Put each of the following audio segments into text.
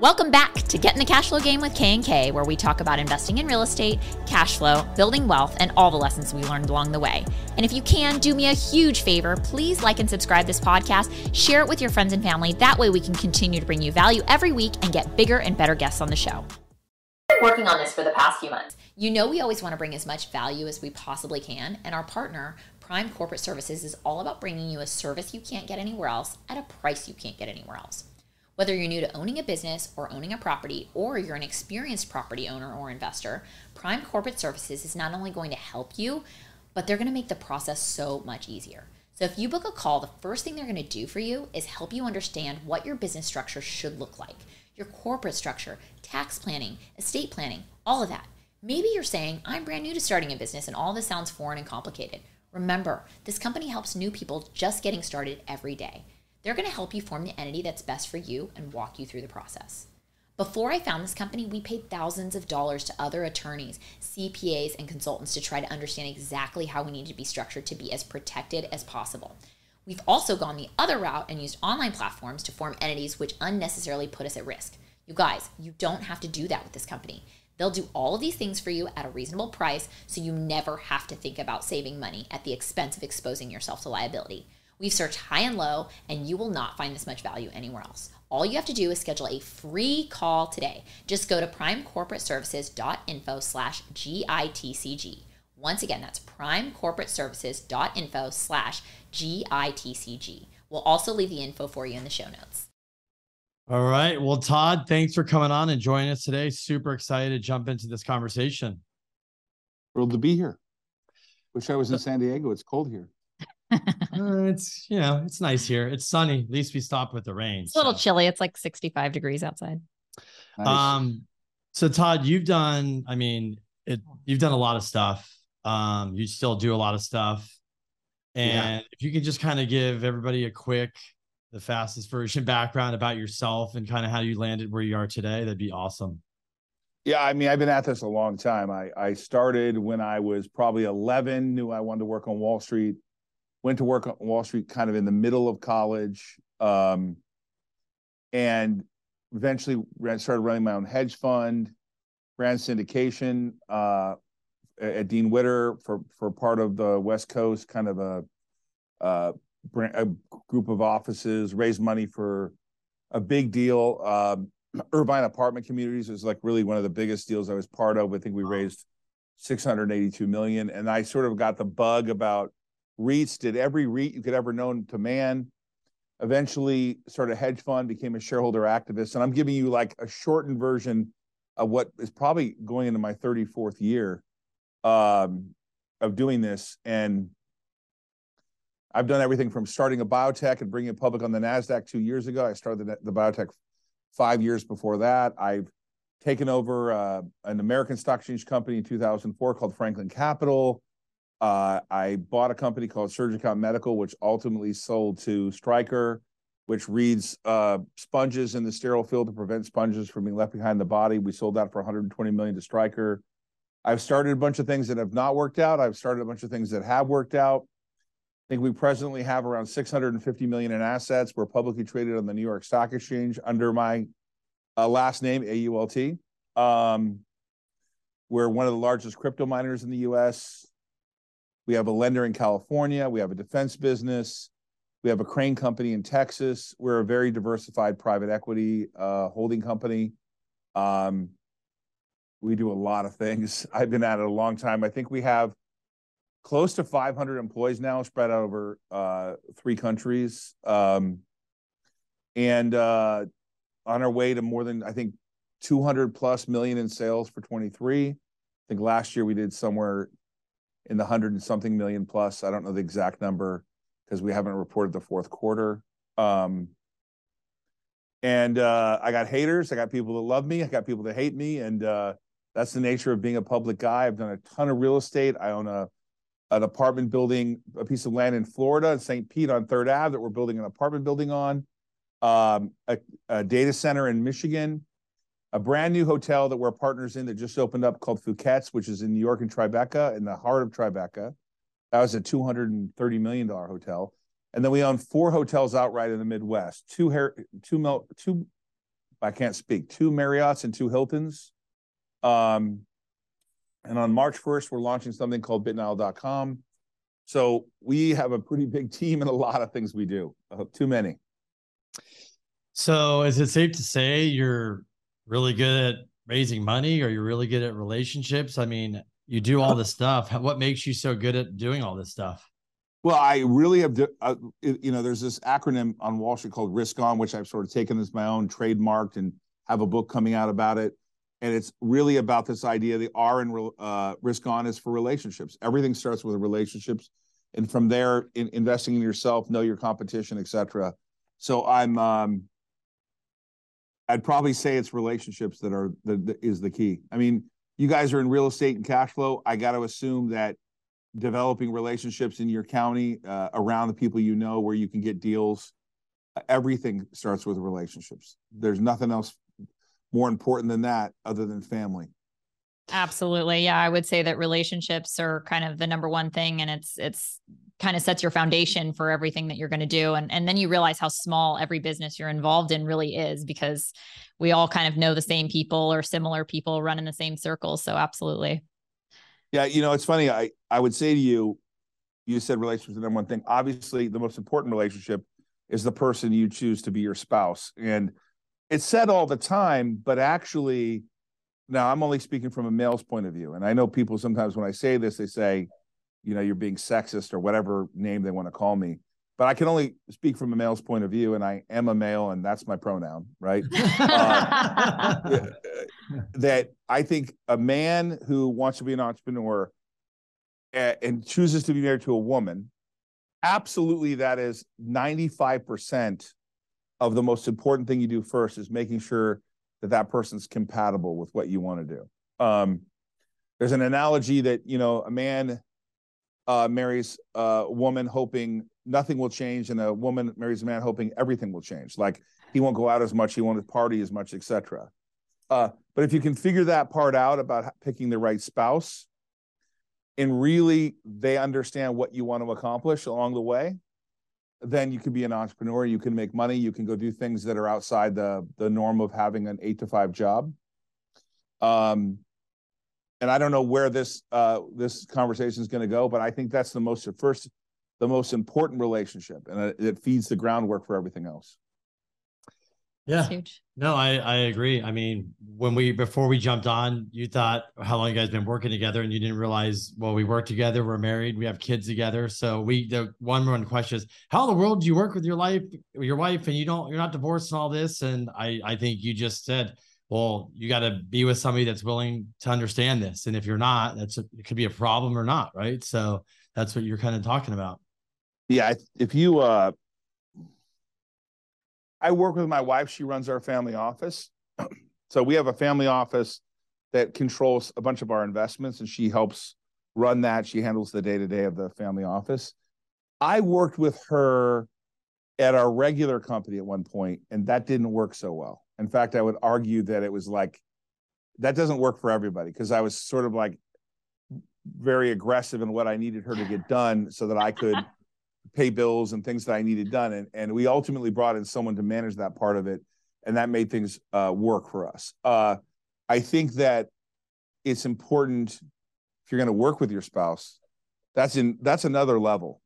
Welcome back to Get in the Cash Flow Game with K&K, where we talk about investing in real estate, cash flow, building wealth, and all the lessons we learned along the way. And if you can, do me a huge favor. Please like and subscribe this podcast. Share it with your friends and family. That way we can continue to bring you value every week and get bigger and better guests on the show. Working on this for the past few months. You know we always want to bring as much value as we possibly can, and our partner, Prime Corporate Services, is all about bringing you a service you can't get anywhere else at a price you can't get anywhere else. Whether you're new to owning a business or owning a property, or you're an experienced property owner or investor, Prime Corporate Services is not only going to help you, but they're going to make the process so much easier. So if you book a call, the first thing they're going to do for you is help you understand what your business structure should look like, your corporate structure, tax planning, estate planning, all of that. Maybe you're saying, I'm brand new to starting a business and all this sounds foreign and complicated. Remember, this company helps new people just getting started every day. They're going to help you form the entity that's best for you and walk you through the process. Before I found this company, we paid thousands of dollars to other attorneys, CPAs, and consultants to try to understand exactly how we need to be structured to be as protected as possible. We've also gone the other route and used online platforms to form entities which unnecessarily put us at risk. You guys, you don't have to do that with this company. They'll do all of these things for you at a reasonable price, so you never have to think about saving money at the expense of exposing yourself to liability. We've searched high and low, and you will not find this much value anywhere else. All you have to do is schedule a free call today. Just go to primecorporateservices.info/GITCG. Once again, that's primecorporateservices.info/GITCG. We'll also leave the info for you in the show notes. All right. Well, Todd, thanks for coming on and joining us today. Super excited to jump into this conversation. Thrilled to be here. Wish I was in San Diego. It's cold here. It's nice here. It's sunny. At least we stopped with the rain. It's a little chilly. It's like 65 degrees outside. Nice. So Todd, you've done a lot of stuff. You still do a lot of stuff. And if you could just kind of give everybody the fastest version background about yourself and kind of how you landed where you are today, that'd be awesome. Yeah, I've been at this a long time. I started when I was probably 11, knew I wanted to work on Wall Street. Went to work on Wall Street kind of in the middle of college, and eventually started running my own hedge fund, ran syndication at Dean Witter for part of the West Coast, kind of a group of offices, raised money for a big deal. Irvine Apartment Communities was like really one of the biggest deals I was part of. I think we raised $682 million. And I sort of got the bug about REITs, did every REIT you could ever known to man, eventually started a hedge fund, became a shareholder activist. And I'm giving you like a shortened version of what is probably going into my 34th year of doing this. And I've done everything from starting a biotech and bringing it public on the NASDAQ 2 years ago. I started the biotech 5 years before that. I've taken over an American stock exchange company in 2004 called Franklin Capital. I bought a company called SurgiCount Medical, which ultimately sold to Stryker, which reads sponges in the sterile field to prevent sponges from being left behind in the body. We sold that for $120 million to Stryker. I've started a bunch of things that have not worked out. I've started a bunch of things that have worked out. I think we presently have around $650 million in assets. We're publicly traded on the New York Stock Exchange under my last name, AULT. We're one of the largest crypto miners in the U.S. We have a lender in California. We have a defense business. We have a crane company in Texas. We're a very diversified private equity holding company. We do a lot of things. I've been at it a long time. I think we have close to 500 employees now spread out over 3 countries. And on our way to more than, I think, 200 plus million in sales for 23. I think last year we did somewhere in the 100 and something million plus. I don't know the exact number because we haven't reported the fourth quarter. And I got haters. I got people that love me. I got people that hate me. And that's the nature of being a public guy. I've done a ton of real estate. I own an apartment building, a piece of land in Florida, in St. Pete on 3rd Ave that we're building an apartment building on, a data center in Michigan, a brand new hotel that we're partners in that just opened up called Fouquet's, which is in New York and Tribeca, in the heart of Tribeca. That was a $230 million hotel. And then we own 4 hotels outright in the Midwest, two I can't speak, two Marriotts and two Hiltons. And on March 1st, we're launching something called BitNile.com. So we have a pretty big team and a lot of things we do, too many. So is it safe to say you're really good at raising money, or you're really good at relationships? I mean, you do all this stuff. What makes you so good at doing all this stuff? Well, I really have, you know, there's this acronym on Wall Street called Risk On, which I've sort of taken as my own, trademarked, and have a book coming out about it. And it's really about this idea, the R in Risk On is for relationships. Everything starts with relationships. And from there, investing in yourself, know your competition, et cetera. So I'm, I'd probably say it's relationships that are, is the key. I mean, you guys are in real estate and cash flow. I got to assume that developing relationships in your county, around the people you know, where you can get deals. Everything starts with relationships. There's nothing else more important than that other than family. Absolutely. Yeah. I would say that relationships are kind of the number one thing, and it's kind of sets your foundation for everything that you're going to do. And then you realize how small every business you're involved in really is, because we all kind of know the same people or similar people run in the same circles. So absolutely. Yeah, you know, it's funny. I would say to you, you said relationships are the number one thing. Obviously, the most important relationship is the person you choose to be your spouse. And it's said all the time, but actually, now I'm only speaking from a male's point of view. And I know people sometimes when I say this, they say, you know, you're being sexist or whatever name they want to call me. But I can only speak from a male's point of view, and I am a male, and that's my pronoun, right? That I think a man who wants to be an entrepreneur and chooses to be married to a woman, absolutely, that is 95% of the most important thing you do first, is making sure that that person's compatible with what you want to do. There's an analogy that, you know, a man marries a woman hoping nothing will change, and a woman marries a man hoping everything will change. Like, he won't go out as much, he won't party as much, etc. But if you can figure that part out about picking the right spouse, and really they understand what you want to accomplish along the way, then you can be an entrepreneur, you can make money, you can go do things that are outside the norm of having an 8-to-5 job. And I don't know where this this conversation is going to go, but I think that's the most important relationship, and it feeds the groundwork for everything else. Yeah, huge. No, I agree. I mean, when before we jumped on, you thought how long you guys been working together, and you didn't realize, well, we work together, we're married, we have kids together. So the one question is, how in the world do you work with your wife, and you're not divorced and all this? And I think you just said, well, you got to be with somebody that's willing to understand this. And if you're not, it could be a problem or not. Right. So that's what you're kind of talking about. Yeah. If you, I work with my wife, she runs our family office. So we have a family office that controls a bunch of our investments, and she helps run that. She handles the day-to-day of the family office. I worked with her at our regular company at one point, and that didn't work so well. In fact, I would argue that it was like, that doesn't work for everybody, because I was sort of like very aggressive in what I needed her to get done so that I could pay bills and things that I needed done. And we ultimately brought in someone to manage that part of it, and that made things work for us. I think that it's important, if you're going to work with your spouse, that's another level.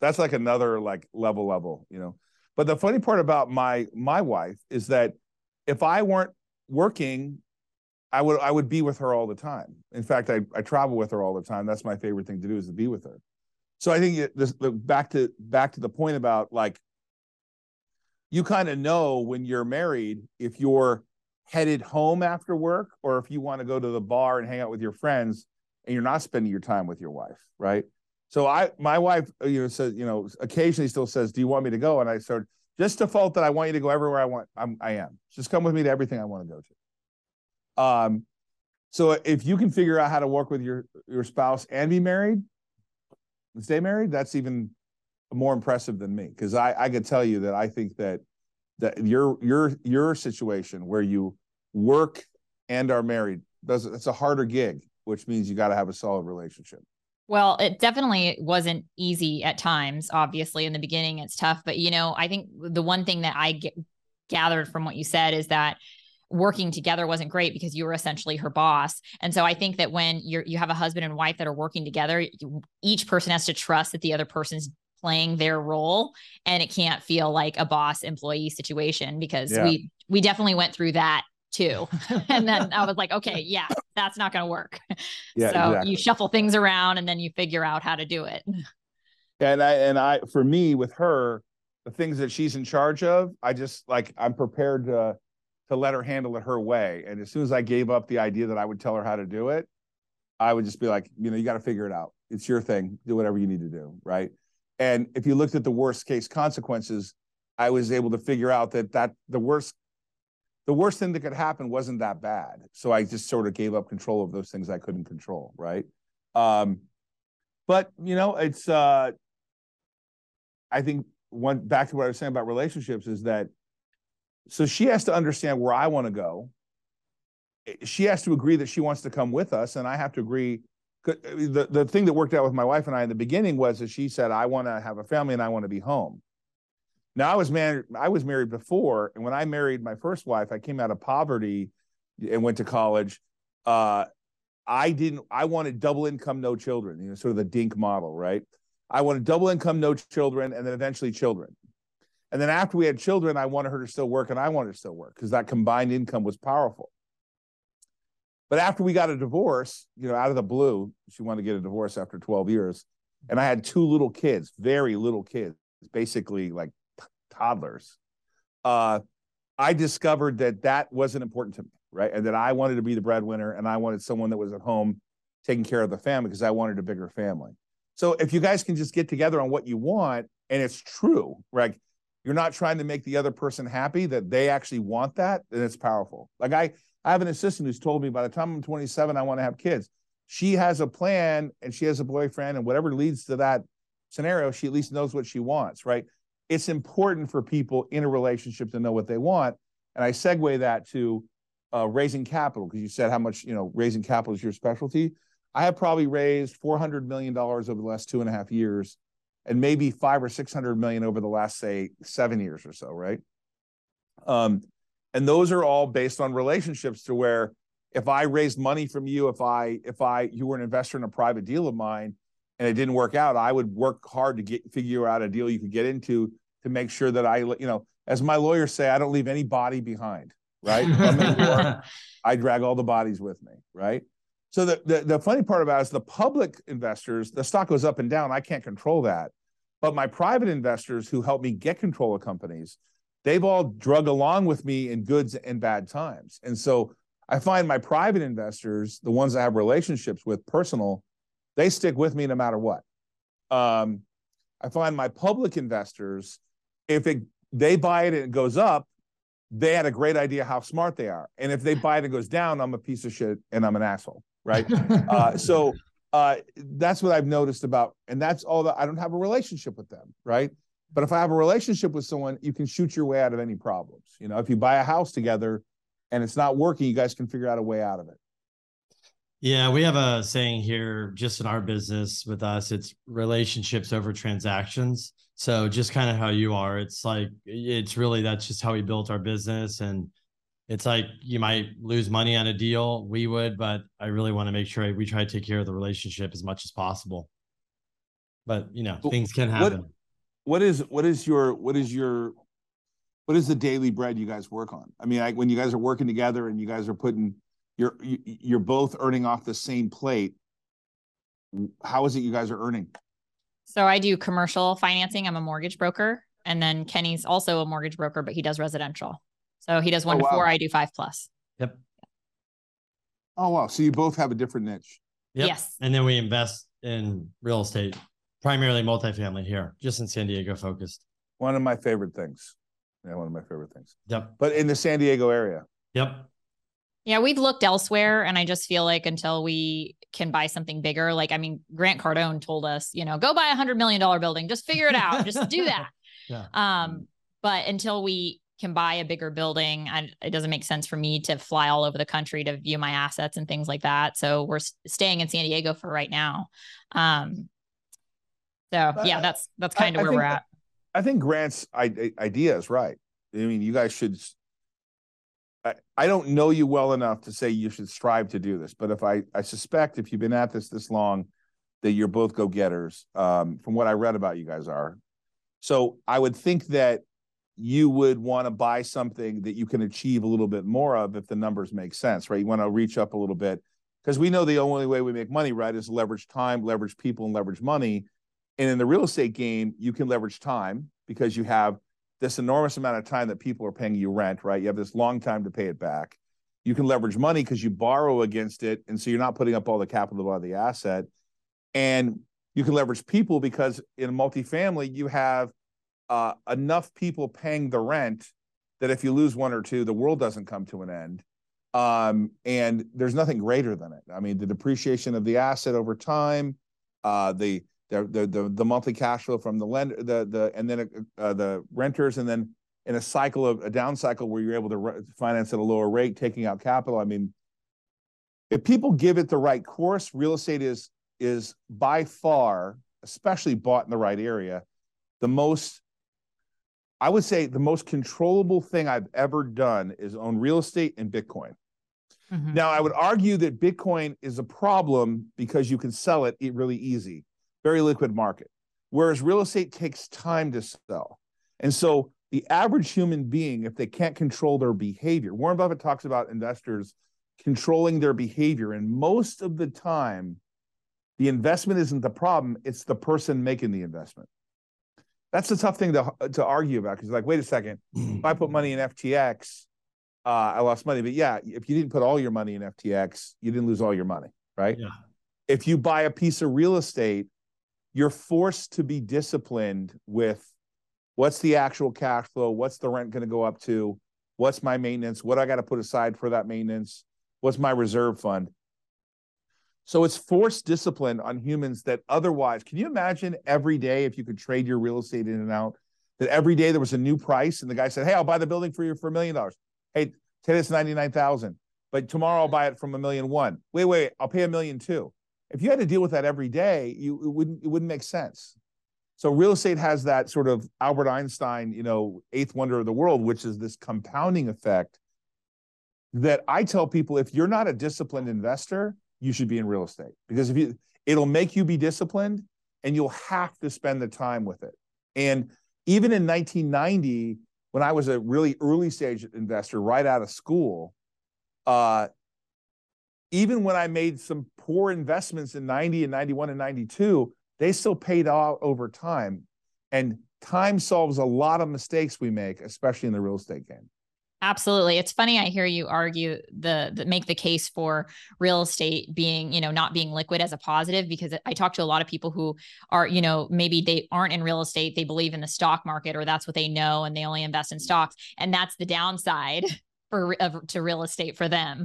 That's like another level, you know. But the funny part about my wife is that if I weren't working, I would be with her all the time. In fact, I travel with her all the time. That's my favorite thing to do, is to be with her. So I think back to the point about, like, you kind of know when you're married if you're headed home after work, or if you want to go to the bar and hang out with your friends, and you're not spending your time with your wife, right? So my wife, you know, says, you know, occasionally still says, "Do you want me to go?" And I started, just default that I want you to go everywhere I want. I am. Just come with me to everything I want to go to. So if you can figure out how to work with your spouse and be married, and stay married, that's even more impressive than me, because I could tell you that I think that your situation where you work and are married, it's a harder gig, which means you got to have a solid relationship. Well, it definitely wasn't easy at times. Obviously, in the beginning, it's tough. But, you know, I think the one thing that I gathered from what you said is that working together wasn't great because you were essentially her boss. And so I think that when you have a husband and wife that are working together, each person has to trust that the other person's playing their role, and it can't feel like a boss employee situation, because we definitely went through that too. And then I was like, okay, yeah, that's not going to work. Yeah, so exactly. You shuffle things around and then you figure out how to do it. And I, for me with her, the things that she's in charge of, I just like, I'm prepared to let her handle it her way. And as soon as I gave up the idea that I would tell her how to do it, I would just be like, you got to figure it out. It's your thing. Do whatever you need to do. Right. And if you looked at the worst case consequences, I was able to figure out that the worst thing that could happen wasn't that bad. So I just sort of gave up control of those things I couldn't control. Right. But it's, I think back to what I was saying about relationships is that, so she has to understand where I want to go. She has to agree that she wants to come with us. And I have to agree. The thing that worked out with my wife and I in the beginning was that she said, I want to have a family and I want to be home. Now, I was married before. And when I married my first wife, I came out of poverty and went to college. I wanted double income, no children, sort of the DINK model, right? I wanted double income, no children, and then eventually children. And then after we had children, I wanted her to still work, and I wanted to still work because that combined income was powerful. But after we got a divorce, out of the blue, she wanted to get a divorce after 12 years. And I had two little kids, very little kids, basically like toddlers. I discovered that wasn't important to me, right? And that I wanted to be the breadwinner, and I wanted someone that was at home taking care of the family because I wanted a bigger family. So if you guys can just get together on what you want, and it's true, right? You're not trying to make the other person happy, that they actually want that, and it's powerful. Like I have an assistant who's told me by the time I'm 27, I want to have kids. She has a plan and she has a boyfriend, and whatever leads to that scenario, she at least knows what she wants, right? It's important for people in a relationship to know what they want. And I segue that to raising capital, because you said how much, raising capital is your specialty. I have probably raised $400 million over the last 2.5 years, and maybe $500 or $600 million over the last, say, 7 years or so, right? And those are all based on relationships, to where if I raised money from you, if you were an investor in a private deal of mine and it didn't work out, I would work hard to figure out a deal you could get into to make sure that I, as my lawyers say, I don't leave any body behind, right? If I'm in war, I drag all the bodies with me, right? So the funny part about it is the public investors, the stock goes up and down. I can't control that. But my private investors who help me get control of companies, they've all drug along with me in good and bad times. And so I find my private investors, the ones I have relationships with, personal, they stick with me no matter what. I find my public investors, if they buy it and it goes up, they had a great idea how smart they are. And if they buy it and it goes down, I'm a piece of shit and I'm an asshole. Right. So that's what I've noticed about, and that's all that I don't have a relationship with them. Right. But if I have a relationship with someone, you can shoot your way out of any problems. If you buy a house together and it's not working, you guys can figure out a way out of it. Yeah. We have a saying here, just in our business with us, it's relationships over transactions. So just kind of how you are, that's just how we built our business. And it's like, you might lose money on a deal. We would, but I really want to make sure we try to take care of the relationship as much as possible. But things can happen. What is the daily bread you guys work on? I mean, when you guys are working together and you guys are putting you're both earning off the same plate, how is it you guys are earning? So I do commercial financing. I'm a mortgage broker, and then Kenny's also a mortgage broker, but he does residential. So he does 1 to 4. I do 5+. Yep. Oh, wow. So you both have a different niche. Yep. Yes. And then we invest in real estate, primarily multifamily here, just in San Diego focused. One of my favorite things. Yeah. One of my favorite things. Yep. But in the San Diego area. Yep. Yeah. We've looked elsewhere, and I just feel like until we can buy something bigger, Grant Cardone told us, go buy $100 million building, just figure it out. Just do that. Yeah. But until we can buy a bigger building, it doesn't make sense for me to fly all over the country to view my assets and things like that. So we're staying in San Diego for right now. That's kind of where we're at. I think Grant's idea is right. I mean, you guys should, I don't know you well enough to say you should strive to do this, but if I suspect if you've been at this long, that you're both go-getters, from what I read about you guys are. So I would think that you would want to buy something that you can achieve a little bit more of if the numbers make sense, right? You want to reach up a little bit because we know the only way we make money, right, is leverage time, leverage people, and leverage money. And in the real estate game, you can leverage time because you have this enormous amount of time that people are paying you rent, right? You have this long time to pay it back. You can leverage money because you borrow against it, and so you're not putting up all the capital of the asset. And you can leverage people because in multifamily, you have enough people paying the rent that if you lose one or two, the world doesn't come to an end. And there's nothing greater than it. I mean, the depreciation of the asset over time, the monthly cash flow from the lender, the renters, and then in a cycle of a down cycle where you're able to finance at a lower rate, taking out capital. I mean, if people give it the right course, real estate is by far, especially bought in the right area, the most, I would say the most controllable thing I've ever done is own real estate and Bitcoin. Mm-hmm. Now, I would argue that Bitcoin is a problem because you can sell it really easy, very liquid market, whereas real estate takes time to sell. And so the average human being, if they can't control their behavior, Warren Buffett talks about investors controlling their behavior, and most of the time, the investment isn't the problem, it's the person making the investment. That's the tough thing to argue about, because like, wait a second, if I put money in FTX, I lost money. But yeah, if you didn't put all your money in FTX, you didn't lose all your money, right? Yeah. If you buy a piece of real estate, you're forced to be disciplined with what's the actual cash flow, what's the rent going to go up to, what's my maintenance, what I got to put aside for that maintenance, what's my reserve fund. So it's forced discipline on humans that otherwise, can you imagine every day if you could trade your real estate in and out, that every day there was a new price and the guy said, hey, I'll buy the building for you for $1 million. Hey, today it's 99,000, but tomorrow I'll buy it from $1.1 million. Wait, I'll pay $1.2 million. If you had to deal with that every day, it wouldn't make sense. So real estate has that sort of Albert Einstein, eighth wonder of the world, which is this compounding effect that I tell people, if you're not a disciplined investor, you should be in real estate, because it'll make you be disciplined and you'll have to spend the time with it. And even in 1990, when I was a really early stage investor right out of school, even when I made some poor investments in 90 and 91 and 92, they still paid out over time. And time solves a lot of mistakes we make, especially in the real estate game. Absolutely. It's funny. I hear you argue make the case for real estate being, not being liquid as a positive, because I talk to a lot of people who are, maybe they aren't in real estate. They believe in the stock market, or that's what they know, and they only invest in stocks. And that's the downside to real estate for them.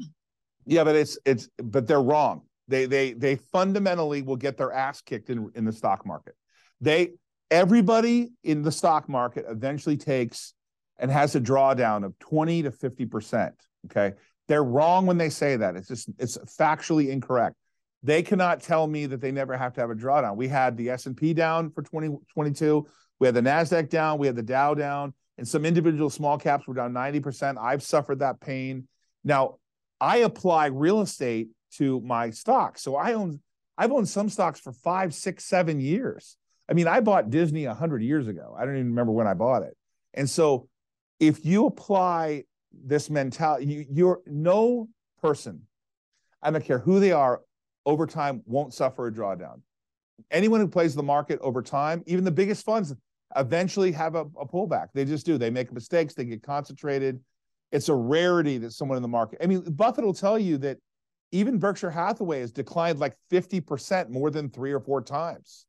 Yeah, but but they're wrong. They fundamentally will get their ass kicked in the stock market. Everybody in the stock market eventually takes and has a drawdown of 20 to 50%, okay? They're wrong when they say that. It's factually incorrect. They cannot tell me that they never have to have a drawdown. We had the S&P down for 2022. We had the NASDAQ down. We had the Dow down. And some individual small caps were down 90%. I've suffered that pain. Now, I apply real estate to my stocks. So I've owned some stocks for 5, 6, 7 years. I mean, I bought Disney 100 years ago. I don't even remember when I bought it. And so, if you apply this mentality, no person, I don't care who they are, over time won't suffer a drawdown. Anyone who plays the market over time, even the biggest funds, eventually have a pullback. They just do. They make mistakes. They get concentrated. It's a rarity that someone in the market. I mean, Buffett will tell you that even Berkshire Hathaway has declined like 50% more than 3 or 4 times.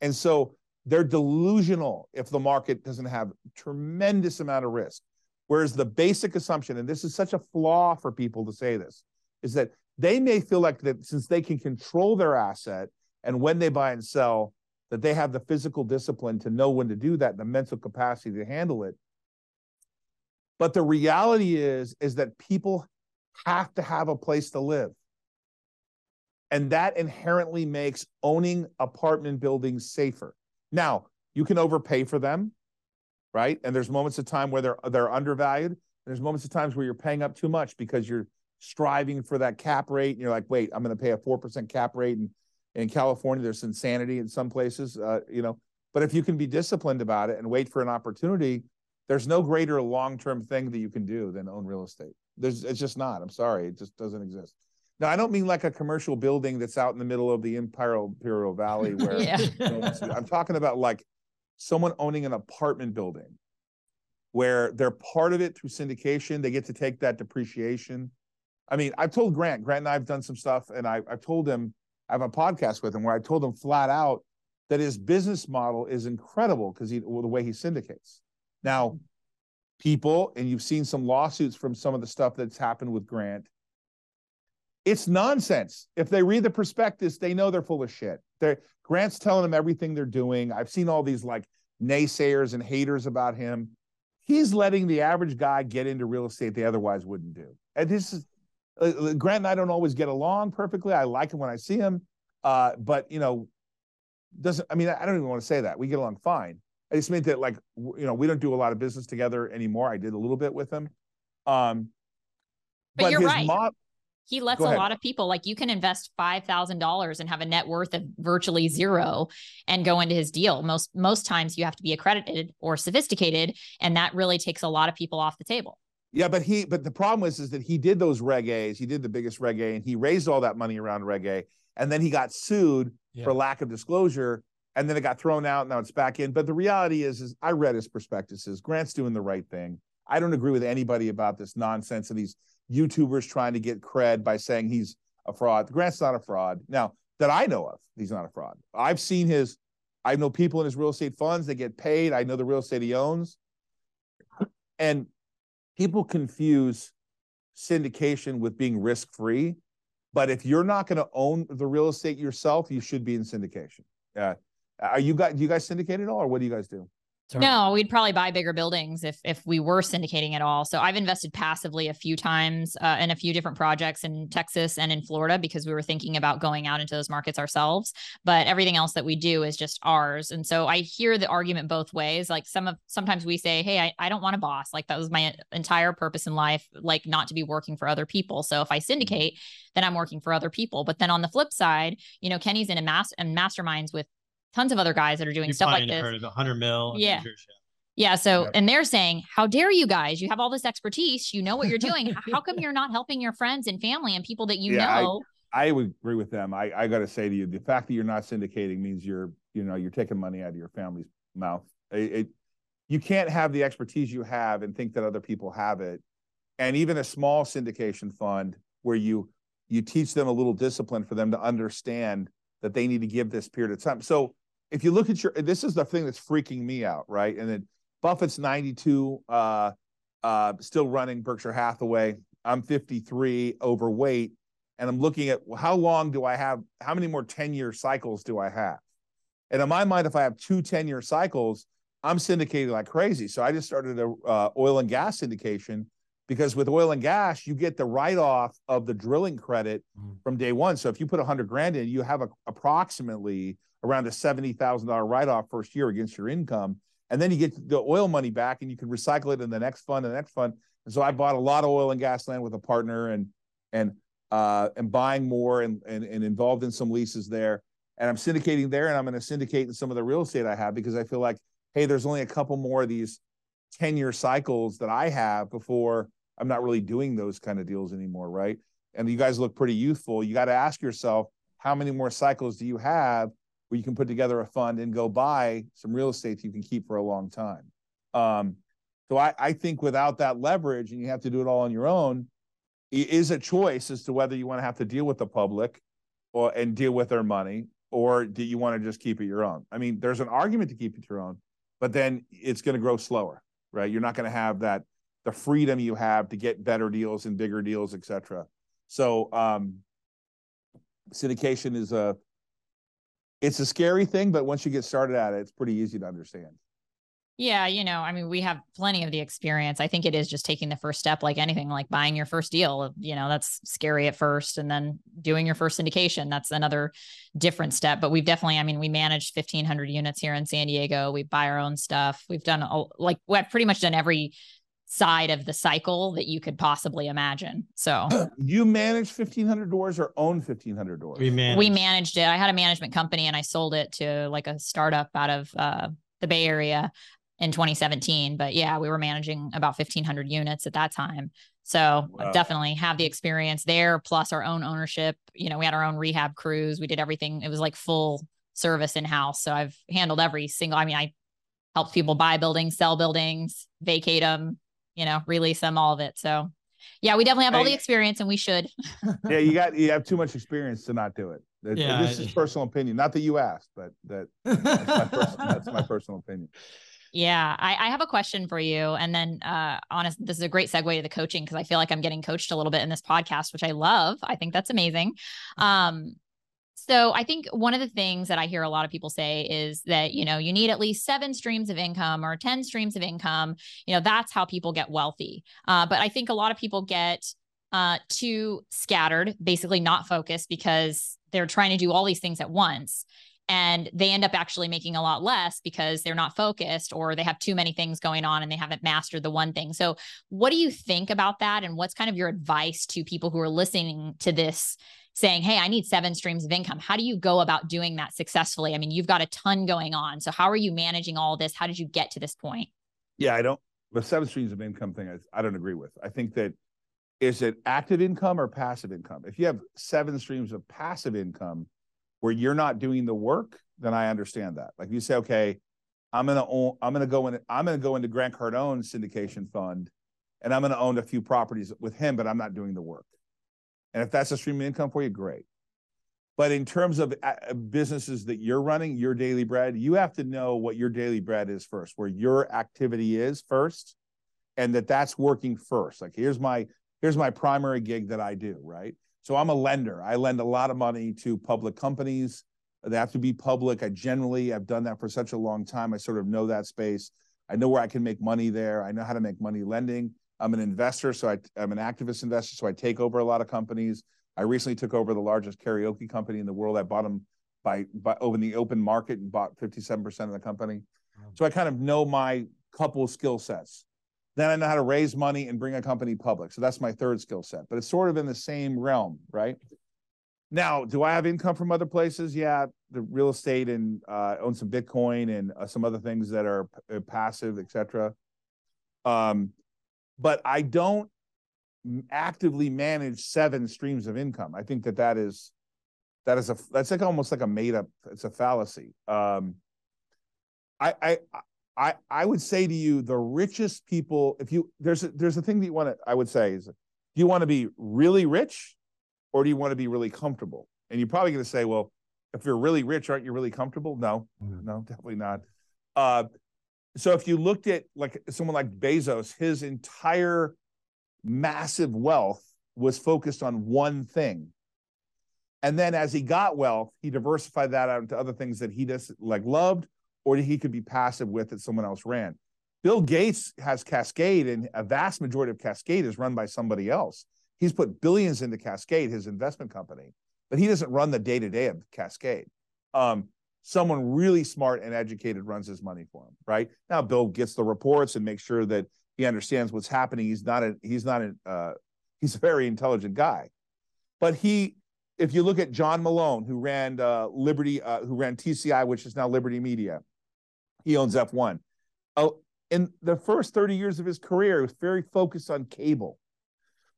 And so they're delusional if the market doesn't have tremendous amount of risk. Whereas the basic assumption, and this is such a flaw for people to say this, is that they may feel like that since they can control their asset and when they buy and sell, that they have the physical discipline to know when to do that, and the mental capacity to handle it. But the reality is that people have to have a place to live. And that inherently makes owning apartment buildings safer. Now, you can overpay for them. right? And there's moments of time where they're undervalued. And there's moments of times where you're paying up too much because you're striving for that cap rate. And you're like, wait, I'm going to pay a 4% cap rate. And in California, there's insanity in some places, you know. But if you can be disciplined about it and wait for an opportunity, there's no greater long-term thing that you can do than own real estate. It's just not. I'm sorry. It just doesn't exist. Now, I don't mean like a commercial building that's out in the middle of the Imperial Valley where I'm talking about like someone owning an apartment building where they're part of it through syndication. They get to take that depreciation. I mean, I've told Grant and I have done some stuff, and I've told him, I have a podcast with him where I told him flat out that his business model is incredible because the way he syndicates. Now, people, and you've seen some lawsuits from some of the stuff that's happened with Grant, it's nonsense. If they read the prospectus, they know they're full of shit. Grant's telling them everything they're doing. I've seen all these like naysayers and haters about him. He's letting the average guy get into real estate they otherwise wouldn't do. And this is, Grant and I don't always get along perfectly. I like him when I see him. But, you know, I don't even want to say that. We get along fine. I just meant that, like, you know, we don't do a lot of business together anymore. I did a little bit with him. But you're right. He lets a lot of people, like, you can invest $5,000 and have a net worth of virtually zero and go into his deal. Most times you have to be accredited or sophisticated. And that really takes a lot of people off the table. Yeah, but the problem is that he did those Reg A's. He did the biggest Reg A, and he raised all that money around Reg A, and then he got sued for lack of disclosure, and then it got thrown out, and now it's back in. But the reality is I read his prospectuses. Grant's doing the right thing. I don't agree with anybody about this nonsense of these YouTubers trying to get cred by saying he's a fraud. Grant's not a fraud. Now, that I know of, he's not a fraud. I know people in his real estate funds. They get paid. I know the real estate he owns. And people confuse syndication with being risk-free, but if you're not going to own the real estate yourself, you should be in syndication. Do you guys syndicate at all, or what do you guys do? No, we'd probably buy bigger buildings if we were syndicating at all. So I've invested passively a few times in a few different projects in Texas and in Florida because we were thinking about going out into those markets ourselves. But everything else that we do is just ours. And so I hear the argument both ways. Like sometimes we say, hey, I don't want a boss. Like that was my entire purpose in life, like not to be working for other people. So if I syndicate, then I'm working for other people. But then on the flip side, you know, Kenny's in a masterminds with tons of other guys that are doing stuff like this. Heard of 100 mil. Yeah. Yeah. So, and they're saying, how dare you guys, you have all this expertise, you know what you're doing. How come you're not helping your friends and family and people that you know? I would agree with them. I got to say to you, the fact that you're not syndicating means you're taking money out of your family's mouth. You can't have the expertise you have and think that other people have it. And even a small syndication fund where you teach them a little discipline for them to understand that they need to give this period of time. So, if you look at this is the thing that's freaking me out, right? And then Buffett's 92, still running Berkshire Hathaway. I'm 53, overweight. And I'm looking at how many more 10-year cycles do I have? And in my mind, if I have two 10-year cycles, I'm syndicating like crazy. So I just started a oil and gas syndication, because with oil and gas, you get the write-off of the drilling credit from day one. So if you put 100 grand in, you have approximately around a $70,000 write-off first year against your income. And then you get the oil money back and you can recycle it in the next fund and the next fund. And so I bought a lot of oil and gas land with a partner and buying more and involved in some leases there. And I'm syndicating there, and I'm going to syndicate in some of the real estate I have because I feel like, hey, there's only a couple more of these 10-year cycles that I have before I'm not really doing those kind of deals anymore, right? And you guys look pretty youthful. You got to ask yourself, how many more cycles do you have where you can put together a fund and go buy some real estate you can keep for a long time? So I think without that leverage, and you have to do it all on your own, it is a choice as to whether you want to have to deal with the public and deal with their money, or do you want to just keep it your own? I mean, there's an argument to keep it your own, but then it's going to grow slower, right? You're not going to have the freedom you have to get better deals and bigger deals, et cetera. So syndication is it's a scary thing, but once you get started at it, it's pretty easy to understand. Yeah. You know, I mean, we have plenty of the experience. I think it is just taking the first step, like anything, like buying your first deal, you know, that's scary at first, and then doing your first syndication. That's another different step, but we've definitely, I mean, we manage 1,500 units here in San Diego. We buy our own stuff. We've done like, we've pretty much done every side of the cycle that you could possibly imagine. So you manage 1,500 doors or own 1,500 doors? We managed it. I had a management company and I sold it to like a startup out of the Bay Area in 2017. But yeah, we were managing about 1,500 units at that time. So wow. Definitely have the experience there, plus our own ownership. You know, we had our own rehab crews. We did everything. It was like full service in-house. So I've handled every single, I mean, I helped people buy buildings, sell buildings, vacate them, you know, release them, all of it. So yeah, we definitely have all the experience, and we should. Yeah. You have too much experience to not do it. Yeah, this is personal opinion. Not that you asked, but that's my personal opinion. Yeah. I have a question for you. And then, honestly, this is a great segue to the coaching, because I feel like I'm getting coached a little bit in this podcast, which I love. I think that's amazing. So I think one of the things that I hear a lot of people say is that, you know, you need at least 7 streams of income or 10 streams of income. You know, that's how people get wealthy. But I think a lot of people get too scattered, basically not focused, because they're trying to do all these things at once. And they end up actually making a lot less because they're not focused, or they have too many things going on and they haven't mastered the one thing. So what do you think about that? And what's kind of your advice to people who are listening to this saying, hey, I need 7 streams of income? How do you go about doing that successfully? I mean, you've got a ton going on. So how are you managing all this? How did you get to this point? Yeah, the 7 streams of income thing, I don't agree with. I think that, is it active income or passive income? If you have 7 streams of passive income where you're not doing the work, then I understand that. Like you say, okay, I'm going to go into Grant Cardone's syndication fund, and I'm going to own a few properties with him, but I'm not doing the work. And if that's a stream of income for you, great. But in terms of businesses that you're running, your daily bread, you have to know what your daily bread is first, where your activity is first, and that's working first. Like, here's my primary gig that I do, right? So I'm a lender. I lend a lot of money to public companies. They have to be public. I've done that for such a long time. I sort of know that space. I know where I can make money there. I know how to make money lending. I'm an investor, so I'm an activist investor, so I take over a lot of companies. I recently took over the largest karaoke company in the world. I bought them by over the open market and bought 57% of the company. So I kind of know my couple skill sets. Then I know how to raise money and bring a company public. So that's my third skill set, but it's sort of in the same realm, right? Now, do I have income from other places? Yeah, the real estate, and own some Bitcoin and some other things that are passive, et cetera. But I don't actively manage 7 streams of income. I think that's like almost like a made up, it's a fallacy. I would say to you, the richest people, there's a thing that you want to, I would say is, do you want to be really rich or do you want to be really comfortable? And you're probably going to say, well, if you're really rich, aren't you really comfortable? No, definitely not. So if you looked at like someone like Bezos, his entire massive wealth was focused on one thing. And then as he got wealth, he diversified that out into other things that he just like loved, or he could be passive with that someone else ran. Bill Gates has Cascade, and a vast majority of Cascade is run by somebody else. He's put billions into Cascade, his investment company, but he doesn't run the day-to-day of Cascade. Someone really smart and educated runs his money for him, right? Now, Bill gets the reports and makes sure that he understands what's happening. He's a very intelligent guy. But if you look at John Malone, who ran TCI, which is now Liberty Media, he owns F1. In the first 30 years of his career, he was very focused on cable.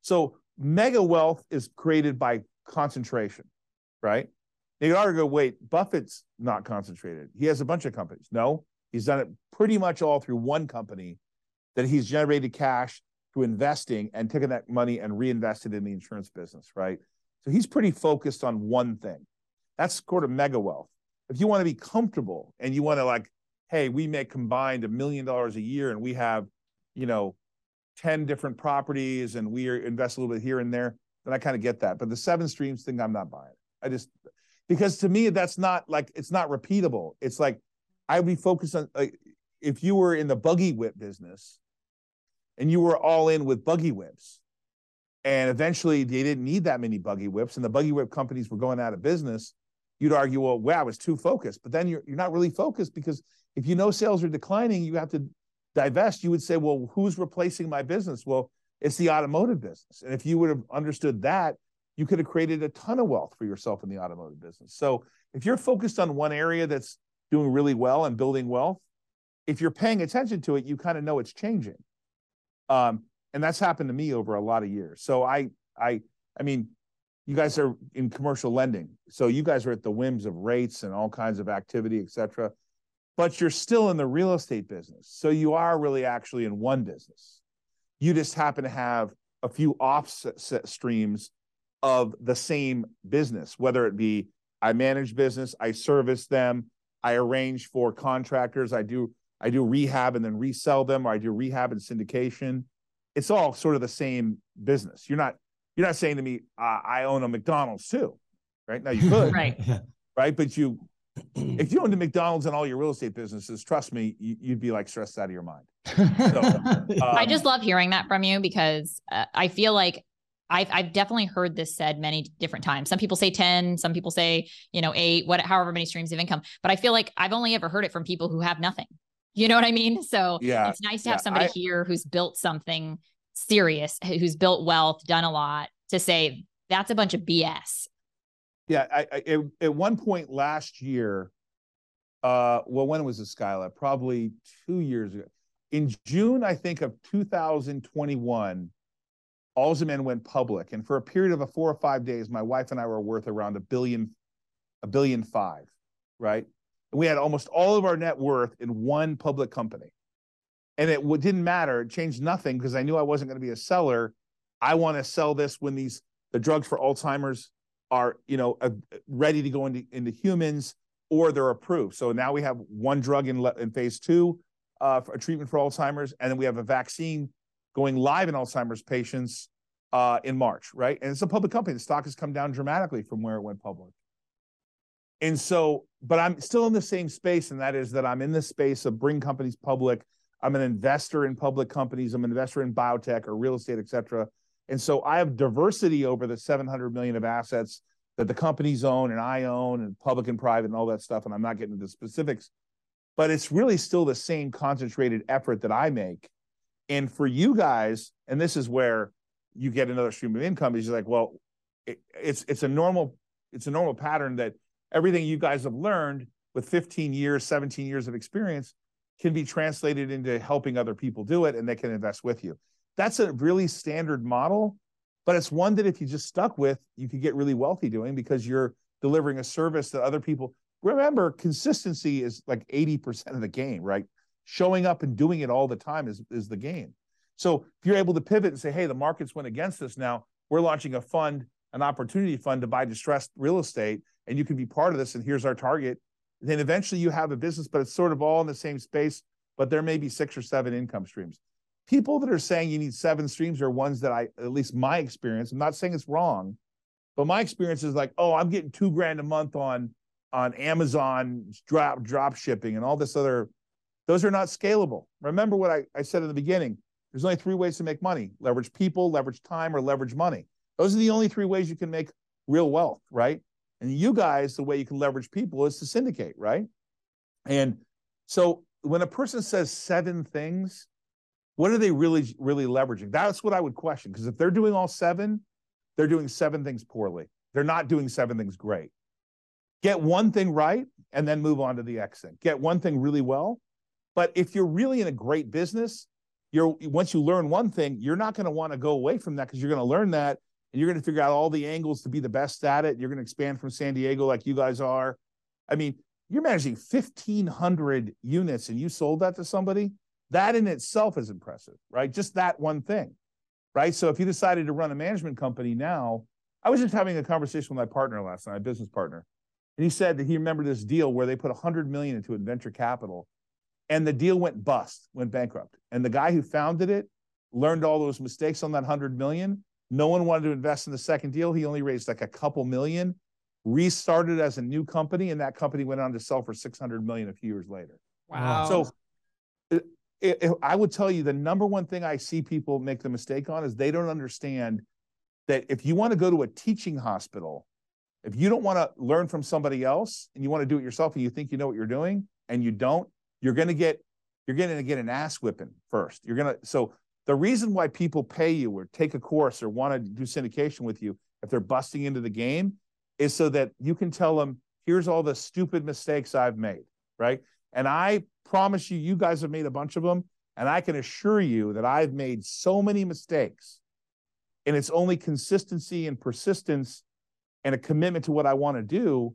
So mega wealth is created by concentration, right? You could argue, wait, Buffett's not concentrated. He has a bunch of companies. No, he's done it pretty much all through one company that he's generated cash through investing and taken that money and reinvested in the insurance business, right? So he's pretty focused on one thing. That's sort of mega wealth. If you want to be comfortable and you want to like, hey, we make combined $1 million a year and we have, you know, 10 different properties and we invest a little bit here and there, then I kind of get that. But the 7 streams thing, I'm not buying. Because to me, that's not like, it's not repeatable. It's like, I'd be focused on, like, if you were in the buggy whip business and you were all in with buggy whips, and eventually they didn't need that many buggy whips and the buggy whip companies were going out of business, you'd argue, well, wow, I was too focused. But then you're not really focused, because if you know sales are declining, you have to divest. You would say, well, who's replacing my business? Well, it's the automotive business. And if you would have understood that, you could have created a ton of wealth for yourself in the automotive business. So if you're focused on one area that's doing really well and building wealth, if you're paying attention to it, you kind of know it's changing. And that's happened to me over a lot of years. So I mean, you guys are in commercial lending. So you guys are at the whims of rates and all kinds of activity, et cetera, but you're still in the real estate business. So you are really actually in one business. You just happen to have a few offset streams of the same business, whether it be I manage business, I service them, I arrange for contractors, I do rehab and then resell them, or I do rehab and syndication. It's all sort of the same business. You're not saying to me, I own a McDonald's too, right? Now you could, right? But if you owned a McDonald's and all your real estate businesses, trust me, you'd be like stressed out of your mind. So, I just love hearing that from you, because I feel like I've definitely heard this said many different times. Some people say 10, some people say, eight, however many streams of income, but I feel like I've only ever heard it from people who have nothing. You know what I mean? So yeah, it's nice to have somebody here who's built something serious, who's built wealth, done a lot, to say that's a bunch of BS. Yeah. I at one point last year, well, when was this, Skyla? Probably 2 years ago. In June, I think, of 2021, Alzamend went public. And for a period of 4 or 5 days, my wife and I were worth around $1.5 billion, right? And we had almost all of our net worth in one public company. And it didn't matter. It changed nothing, because I knew I wasn't going to be a seller. I want to sell this when the drugs for Alzheimer's are, ready to go into humans, or they're approved. So now we have one drug in phase 2 for a treatment for Alzheimer's. And then we have a vaccine going live in Alzheimer's patients in March, right? And it's a public company. The stock has come down dramatically from where it went public. And so, but I'm still in the same space, and that is that I'm in the space of bring companies public. I'm an investor in public companies. I'm an investor in biotech or real estate, et cetera. And so I have diversity over the $700 million of assets that the companies own and I own, and public and private and all that stuff. And I'm not getting into specifics, but it's really still the same concentrated effort that I make. And for you guys, and this is where you get another stream of income, is you're like, well, it's a normal pattern that everything you guys have learned with 15 years, 17 years of experience can be translated into helping other people do it, and they can invest with you. That's a really standard model, but it's one that if you just stuck with, you could get really wealthy doing, because you're delivering a service that other people. Remember, consistency is like 80% of the game, right? Showing up and doing it all the time is the game. So if you're able to pivot and say, hey, the markets went against us now, we're launching a fund, an opportunity fund to buy distressed real estate, and you can be part of this, and here's our target. Then eventually you have a business, but it's sort of all in the same space, but there may be 6 or 7 income streams. People that are saying you need 7 streams are ones that at least my experience, I'm not saying it's wrong, but my experience is like, oh, I'm getting $2,000 a month on Amazon drop shipping and all this other. Those are not scalable. Remember what I said in the beginning, there's only 3 ways to make money: leverage people, leverage time, or leverage money. Those are the only 3 ways you can make real wealth, right? And you guys, the way you can leverage people is to syndicate, right? And so when a person says 7 things, what are they really, really leveraging? That's what I would question. Because if they're doing all 7, they're doing 7 things poorly. They're not doing 7 things great. Get 1 thing right, and then move on to the next thing. Get 1 thing really well. But if you're really in a great business, once you learn 1 thing, you're not going to want to go away from that, because you're going to learn that, and you're going to figure out all the angles to be the best at it. You're going to expand from San Diego like you guys are. I mean, you're managing 1,500 units and you sold that to somebody. That in itself is impressive, right? Just that one thing, right? So if you decided to run a management company now, I was just having a conversation with my partner last night, my business partner, and he said that he remembered this deal where they put $100 million into venture capital. And the deal went bust, went bankrupt. And the guy who founded it learned all those mistakes on that $100 million. No one wanted to invest in the second deal. He only raised like a couple million, restarted as a new company. And that company went on to sell for $600 million a few years later. Wow. So I would tell you the number one thing I see people make the mistake on is they don't understand that if you want to go to a teaching hospital, if you don't want to learn from somebody else and you want to do it yourself and you think you know what you're doing and you don't, you're going to get an ass whipping first. So the reason why people pay you or take a course or want to do syndication with you if they're busting into the game is so that you can tell them, here's all the stupid mistakes I've made, right? And I promise you, you guys have made a bunch of them. And I can assure you that I've made so many mistakes. And it's only consistency and persistence and a commitment to what I want to do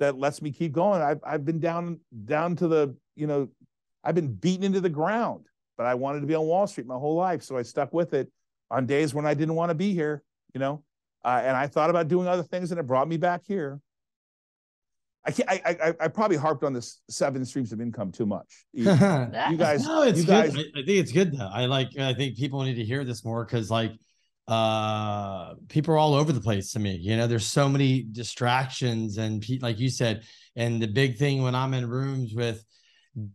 that lets me keep going. I've been down to the, I've been beaten into the ground, but I wanted to be on Wall Street my whole life. So I stuck with it on days when I didn't want to be here, and I thought about doing other things and it brought me back here. I probably harped on this 7 streams of income too much. You guys. I think it's good though. I think people need to hear this more because people are all over the place to me. There's so many distractions and like you said, and the big thing when I'm in rooms with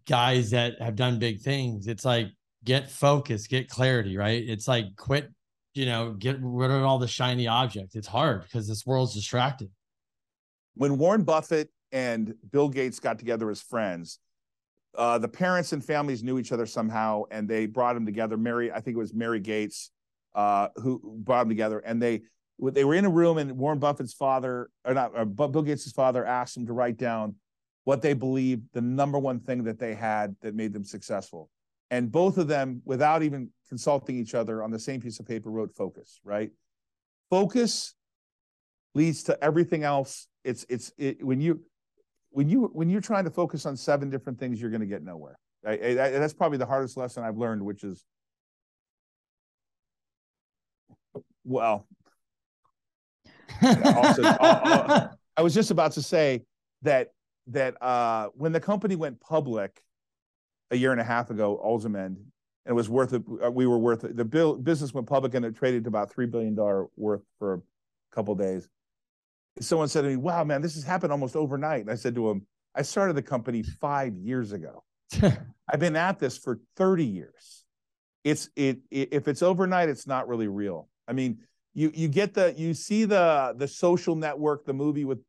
guys that have done big things, it's like, get focus, get clarity, right? It's like, quit, get rid of all the shiny objects. It's hard because this world's distracted. When Warren Buffett and Bill Gates got together as friends, the parents and families knew each other somehow, and they brought them together. I think it was Mary Gates who brought them together, and they were in a room, and Warren Buffett's father, Bill Gates' father, asked him to write down what they believed the number one thing that they had that made them successful. And both of them, without even consulting each other, on the same piece of paper wrote focus, right? Focus leads to everything else. When you're trying to focus on 7 different things, you're going to get nowhere. That's probably the hardest lesson I've learned, which is, well, I was just about to say that when the company went public a year and a half ago, Alzamend, and it was business went public and it traded about $3 billion worth for a couple of days. Someone said to me, wow, man, this has happened almost overnight. And I said to him, I started the company 5 years ago. I've been at this for 30 years. If it's overnight, it's not really real. I mean, you see the Social Network, the movie with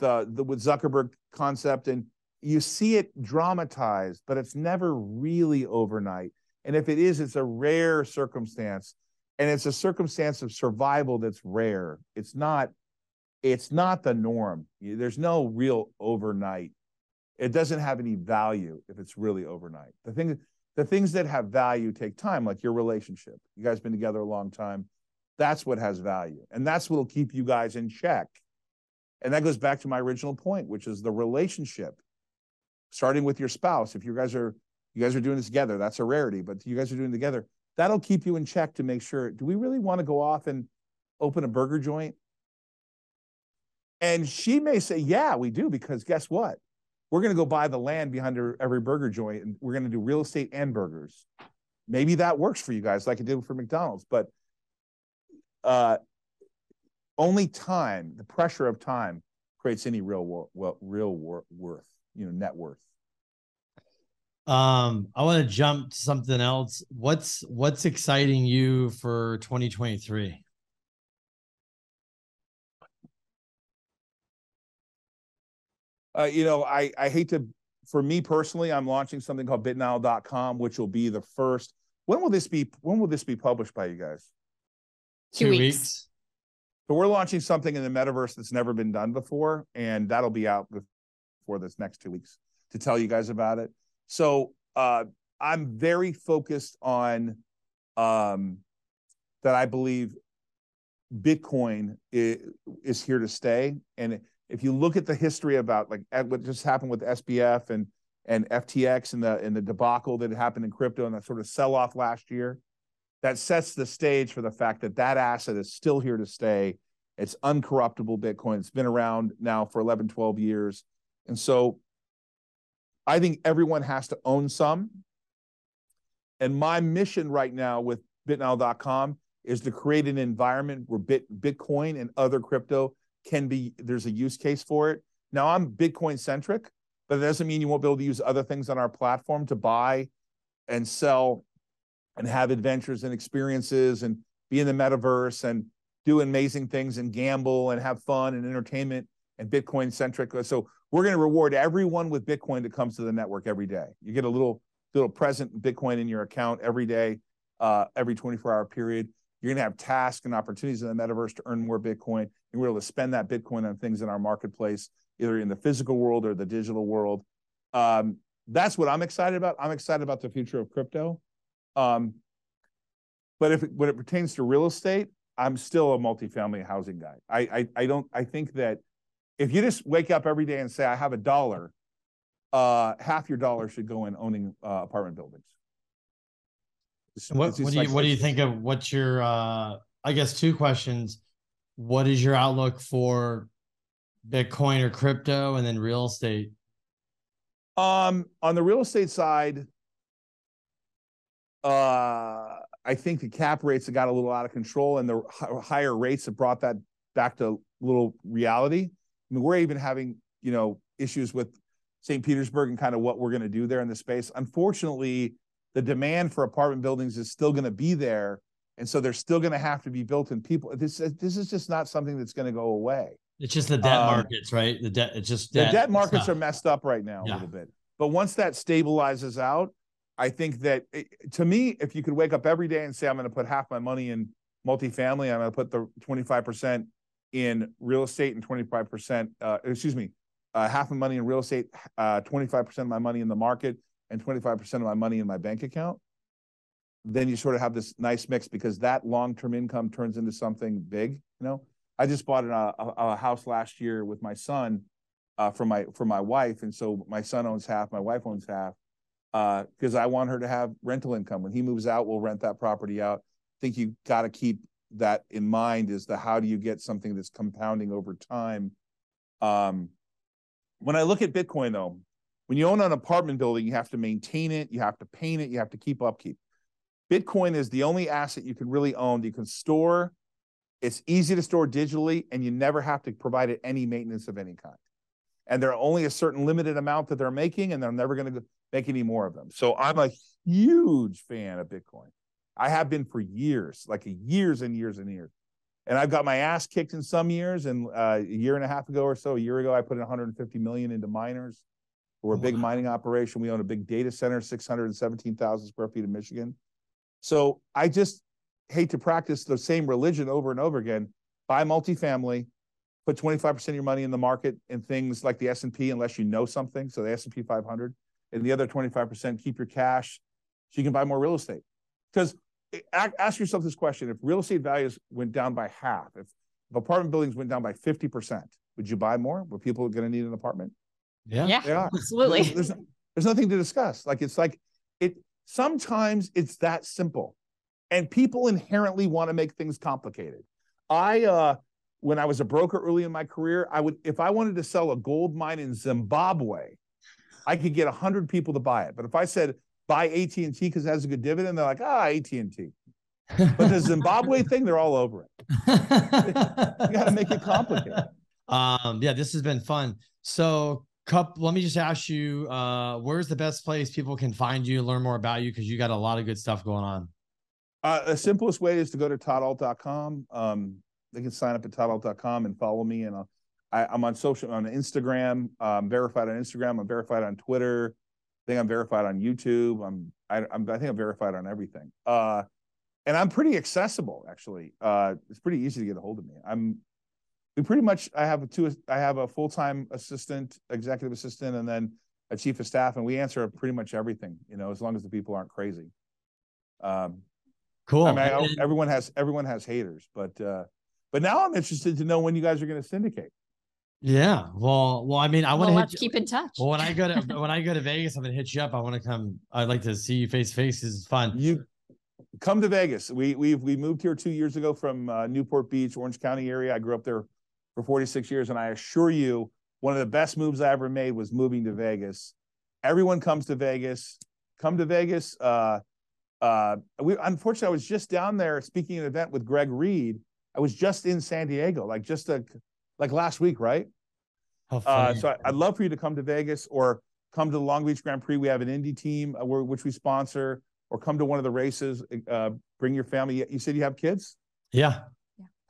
Zuckerberg concept, and you see it dramatized, but it's never really overnight. And if it is, it's a rare circumstance, and it's a circumstance of survival that's rare. It's not the norm. There's no real overnight. It doesn't have any value if it's really overnight. The things that have value take time, like your relationship. You guys been together a long time. That's what has value. And that's what'll keep you guys in check. And that goes back to my original point, which is the relationship, starting with your spouse. If you guys are doing this together, that's a rarity, but you guys are doing it together. That'll keep you in check to make sure, do we really want to go off and open a burger joint? And she may say, yeah, we do, because guess what? We're going to go buy the land behind every burger joint, and we're going to do real estate and burgers. Maybe that works for you guys like it did for McDonald's, but only time, the pressure of time, creates any real worth, net worth. I want to jump to something else. What's exciting you for 2023? I hate to, for me personally, I'm launching something called BitNile.com, which will be the first. When will this be published by you guys? 2 weeks. So we're launching something in the metaverse that's never been done before, and that'll be out before this next 2 weeks to tell you guys about it. So I'm very focused on that. I believe Bitcoin is here to stay, and if you look at the history about what just happened with SBF and FTX and the debacle that happened in crypto and that sort of sell-off last year, that sets the stage for the fact that asset is still here to stay. It's uncorruptible Bitcoin. It's been around now for 11, 12 years. And so I think everyone has to own some. And my mission right now with BitNile.com is to create an environment where Bitcoin and other crypto can be, there's a use case for it. Now, I'm Bitcoin centric, but it doesn't mean you won't be able to use other things on our platform to buy and sell and have adventures and experiences and be in the metaverse and do amazing things and gamble and have fun and entertainment and Bitcoin centric. So we're going to reward everyone with Bitcoin that comes to the network every day. You get a little present Bitcoin in your account every day, every 24-hour period. You're going to have tasks and opportunities in the metaverse to earn more Bitcoin. And we're able to spend that Bitcoin on things in our marketplace, either in the physical world or the digital world. That's what I'm excited about. I'm excited about the future of crypto. But when it pertains to real estate, I'm still a multifamily housing guy. I think that if you just wake up every day and say, I have a dollar, half your dollar should go in owning apartment buildings. What do you think of what's your, I guess two questions. What is your outlook for Bitcoin or crypto, and then real estate? On the real estate side, I think the cap rates have got a little out of control, and the higher rates have brought that back to little reality. I mean, we're even having, you know, issues with St. Petersburg and kind of what we're going to do there in the space. Unfortunately, the demand for apartment buildings is still going to be there. And so they're still going to have to be built in people. This is just not something that's going to go away. It's just the debt markets, right? The debt markets are messed up right now a little bit. But once that stabilizes out, I think that to me, if you could wake up every day and say, I'm going to put half my money in multifamily, I'm going to put the 25% in real estate and 25%, half my money in real estate, 25% of my money in the market, and 25% of my money in my bank account, then you sort of have this nice mix, because that long-term income turns into something big. You know, I just bought a house last year with my son for my wife. And so my son owns half, my wife owns half, because I want her to have rental income. When he moves out, we'll rent that property out. I think you got to keep that in mind, is the how do you get something that's compounding over time. When I look at Bitcoin, though, when you own an apartment building, you have to maintain it, you have to paint it, you have to keep upkeep. Bitcoin is the only asset you can really own that you can store. It's easy to store digitally, and you never have to provide it any maintenance of any kind. And there are only a certain limited amount that they're making, and they're never going to make any more of them. So I'm a huge fan of Bitcoin. I have been for years, like years and years and years. And I've got my ass kicked in some years. And a year ago, I put in $150 million into miners. We're a big mining operation. We own a big data center, 617,000 square feet in Michigan. So I just hate to practice the same religion over and over again. Buy multifamily, put 25% of your money in the market and things like the S&P, unless you know something. So the S&P 500, and the other 25%, keep your cash so you can buy more real estate. Because ask yourself this question. If real estate values went down by half, if apartment buildings went down by 50%, would you buy more? Were people going to need an apartment? Yeah, they are. Absolutely. There's nothing to discuss. Sometimes it's that simple, and people inherently want to make things complicated. When I was a broker early in my career, if I wanted to sell a gold mine in Zimbabwe, I could get 100 people to buy it. But if I said buy AT&T because it has a good dividend, they're like, AT&T. But the Zimbabwe thing, they're all over it. You got to make it complicated. Yeah, this has been fun. So let me just ask you, where's the best place people can find you, learn more about you? Because you got a lot of good stuff going on. The simplest way is to go to todalt.com. They can sign up at todalt.com and follow me. And I'm on Instagram. I'm verified on Instagram. I'm verified on Twitter. I think I'm verified on YouTube. I think I'm verified on everything. And I'm pretty accessible, actually. It's pretty easy to get a hold of me. I have a full-time assistant, executive assistant, and then a chief of staff, and we answer pretty much everything, you know, as long as the people aren't crazy. Cool. I mean, everyone has haters, but now I'm interested to know when you guys are going to syndicate. Yeah. Well, I mean, let's keep in touch. Well, when I go to Vegas, I'm going to hit you up. I want to come. I'd like to see you face to face. This is fun. You come to Vegas. We moved here 2 years ago from Newport Beach, Orange County area. I grew up there for 46 years, and I assure you, one of the best moves I ever made was moving to Vegas. Everyone comes to Vegas. Come to Vegas. Unfortunately, I was just down there speaking at an event with Greg Reed. I was just in San Diego, like last week, right? So I'd love for you to come to Vegas, or come to the Long Beach Grand Prix. We have an Indy team, which we sponsor, or come to one of the races. Bring your family. You said you have kids? Yeah.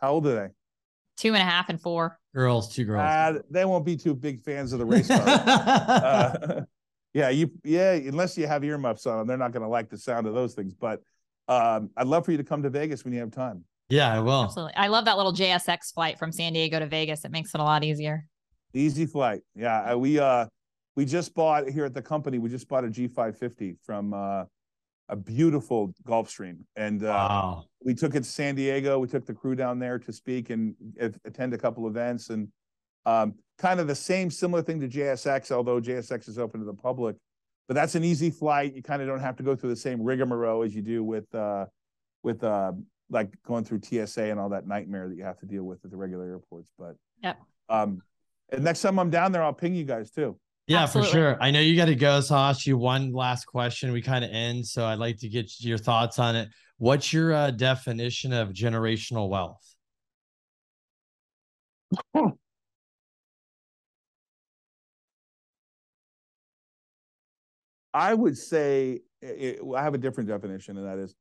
How old are they? 2.5 and 4. Girls, 2 girls. They won't be too big fans of the race car. Yeah, unless you have earmuffs on them, they're not going to like the sound of those things. But I'd love for you to come to Vegas when you have time. Yeah, I will. Absolutely. I love that little JSX flight from San Diego to Vegas. It makes it a lot easier. Easy flight. Yeah, we just bought here at the company. We just bought a G550 from a beautiful Gulfstream, and wow. We took it to San Diego. We took the crew down there to speak and attend a couple events, and kind of the similar thing to JSX, although JSX is open to the public. But that's an easy flight. You kind of don't have to go through the same rigmarole as you do with like going through TSA and all that nightmare that you have to deal with at the regular airports. But yep. And next time I'm down there, I'll ping you guys too. Yeah, absolutely. For sure. I know you got to go, Sashi. One last question. We kind of end, so I'd like to get your thoughts on it. What's your definition of generational wealth? I would say I have a different definition, and that is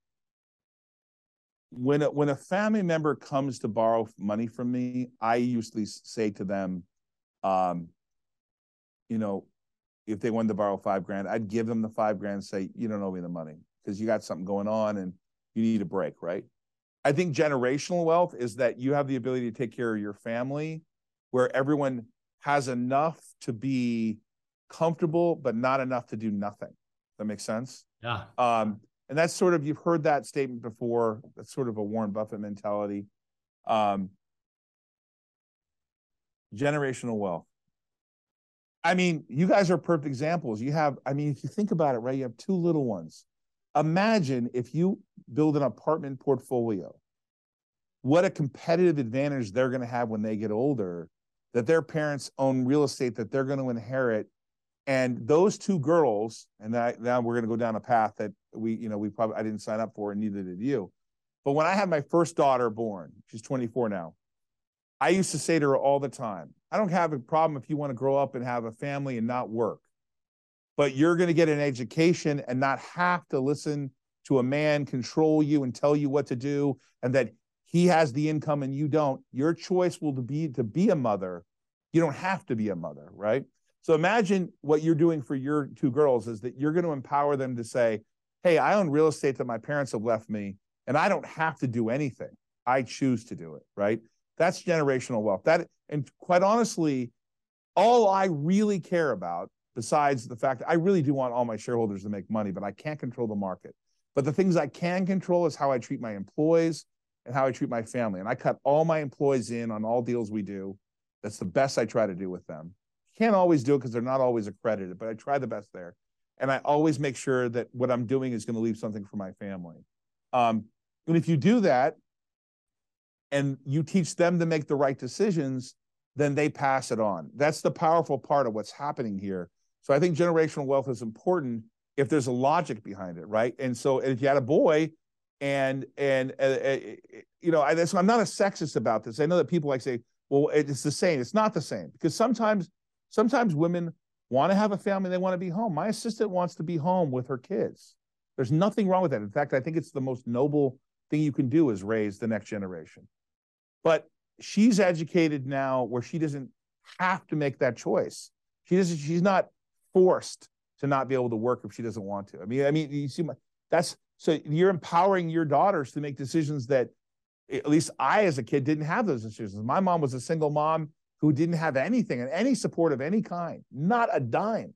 when a family member comes to borrow money from me, I usually say to them, you know, if they wanted to borrow $5,000, I'd give them the $5,000 and say, you don't owe me the money because you got something going on and you need a break, right? I think generational wealth is that you have the ability to take care of your family where everyone has enough to be comfortable, but not enough to do nothing. That makes sense? Yeah. And that's sort of, you've heard that statement before. That's sort of a Warren Buffett mentality. Generational wealth. I mean, you guys are perfect examples. You have, I mean, if you think about it, right, you have 2 little ones. Imagine if you build an apartment portfolio, what a competitive advantage they're going to have when they get older, that their parents own real estate that they're going to inherit. And those 2 girls, and now we're going to go down a path that I didn't sign up for, and neither did you. But when I had my first daughter born, she's 24 now, I used to say to her all the time, I don't have a problem if you want to grow up and have a family and not work, but you're going to get an education and not have to listen to a man control you and tell you what to do, and that he has the income and you don't. Your choice will be to be a mother. You don't have to be a mother, right? So imagine what you're doing for your 2 girls is that you're going to empower them to say, hey, I own real estate that my parents have left me, and I don't have to do anything. I choose to do it, right? That's generational wealth. And quite honestly, all I really care about, besides the fact that I really do want all my shareholders to make money, but I can't control the market. But the things I can control is how I treat my employees and how I treat my family. And I cut all my employees in on all deals we do. That's the best I try to do with them. Can't always do it because they're not always accredited, but I try the best there. And I always make sure that what I'm doing is going to leave something for my family. And if you do that, and you teach them to make the right decisions, then they pass it on. That's the powerful part of what's happening here. So I think generational wealth is important if there's a logic behind it, right? And so if you had a boy, so I'm not a sexist about this. I know that people like say, well, it's the same. It's not the same, because sometimes women want to have a family. They want to be home. My assistant wants to be home with her kids. There's nothing wrong with that. In fact, I think it's the most noble thing you can do is raise the next generation. But she's educated now where she doesn't have to make that choice. She's not forced to not be able to work if she doesn't want to. I mean, you see, so you're empowering your daughters to make decisions that at least I as a kid didn't have those decisions. My mom was a single mom who didn't have anything and any support of any kind, not a dime.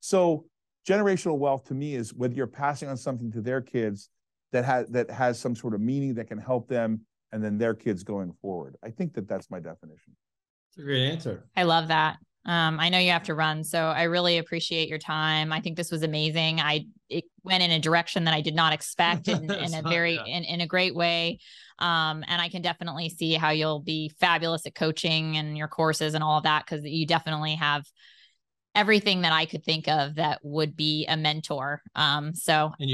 So generational wealth to me is whether you're passing on something to their kids that has some sort of meaning that can help them and then their kids going forward. I think that's my definition. It's a great answer. I love that. I know you have to run, so I really appreciate your time. I think this was amazing. It went in a direction that I did not expect in a great way. And I can definitely see how you'll be fabulous at coaching and your courses and all of that, because you definitely have everything that I could think of that would be a mentor. So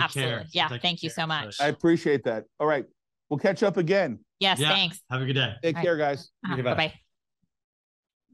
absolutely. Care. Yeah. Thank you so much. I appreciate that. All right. We'll catch up again. Yes. Yeah. Thanks. Have a good day. Take care, guys. Bye-bye.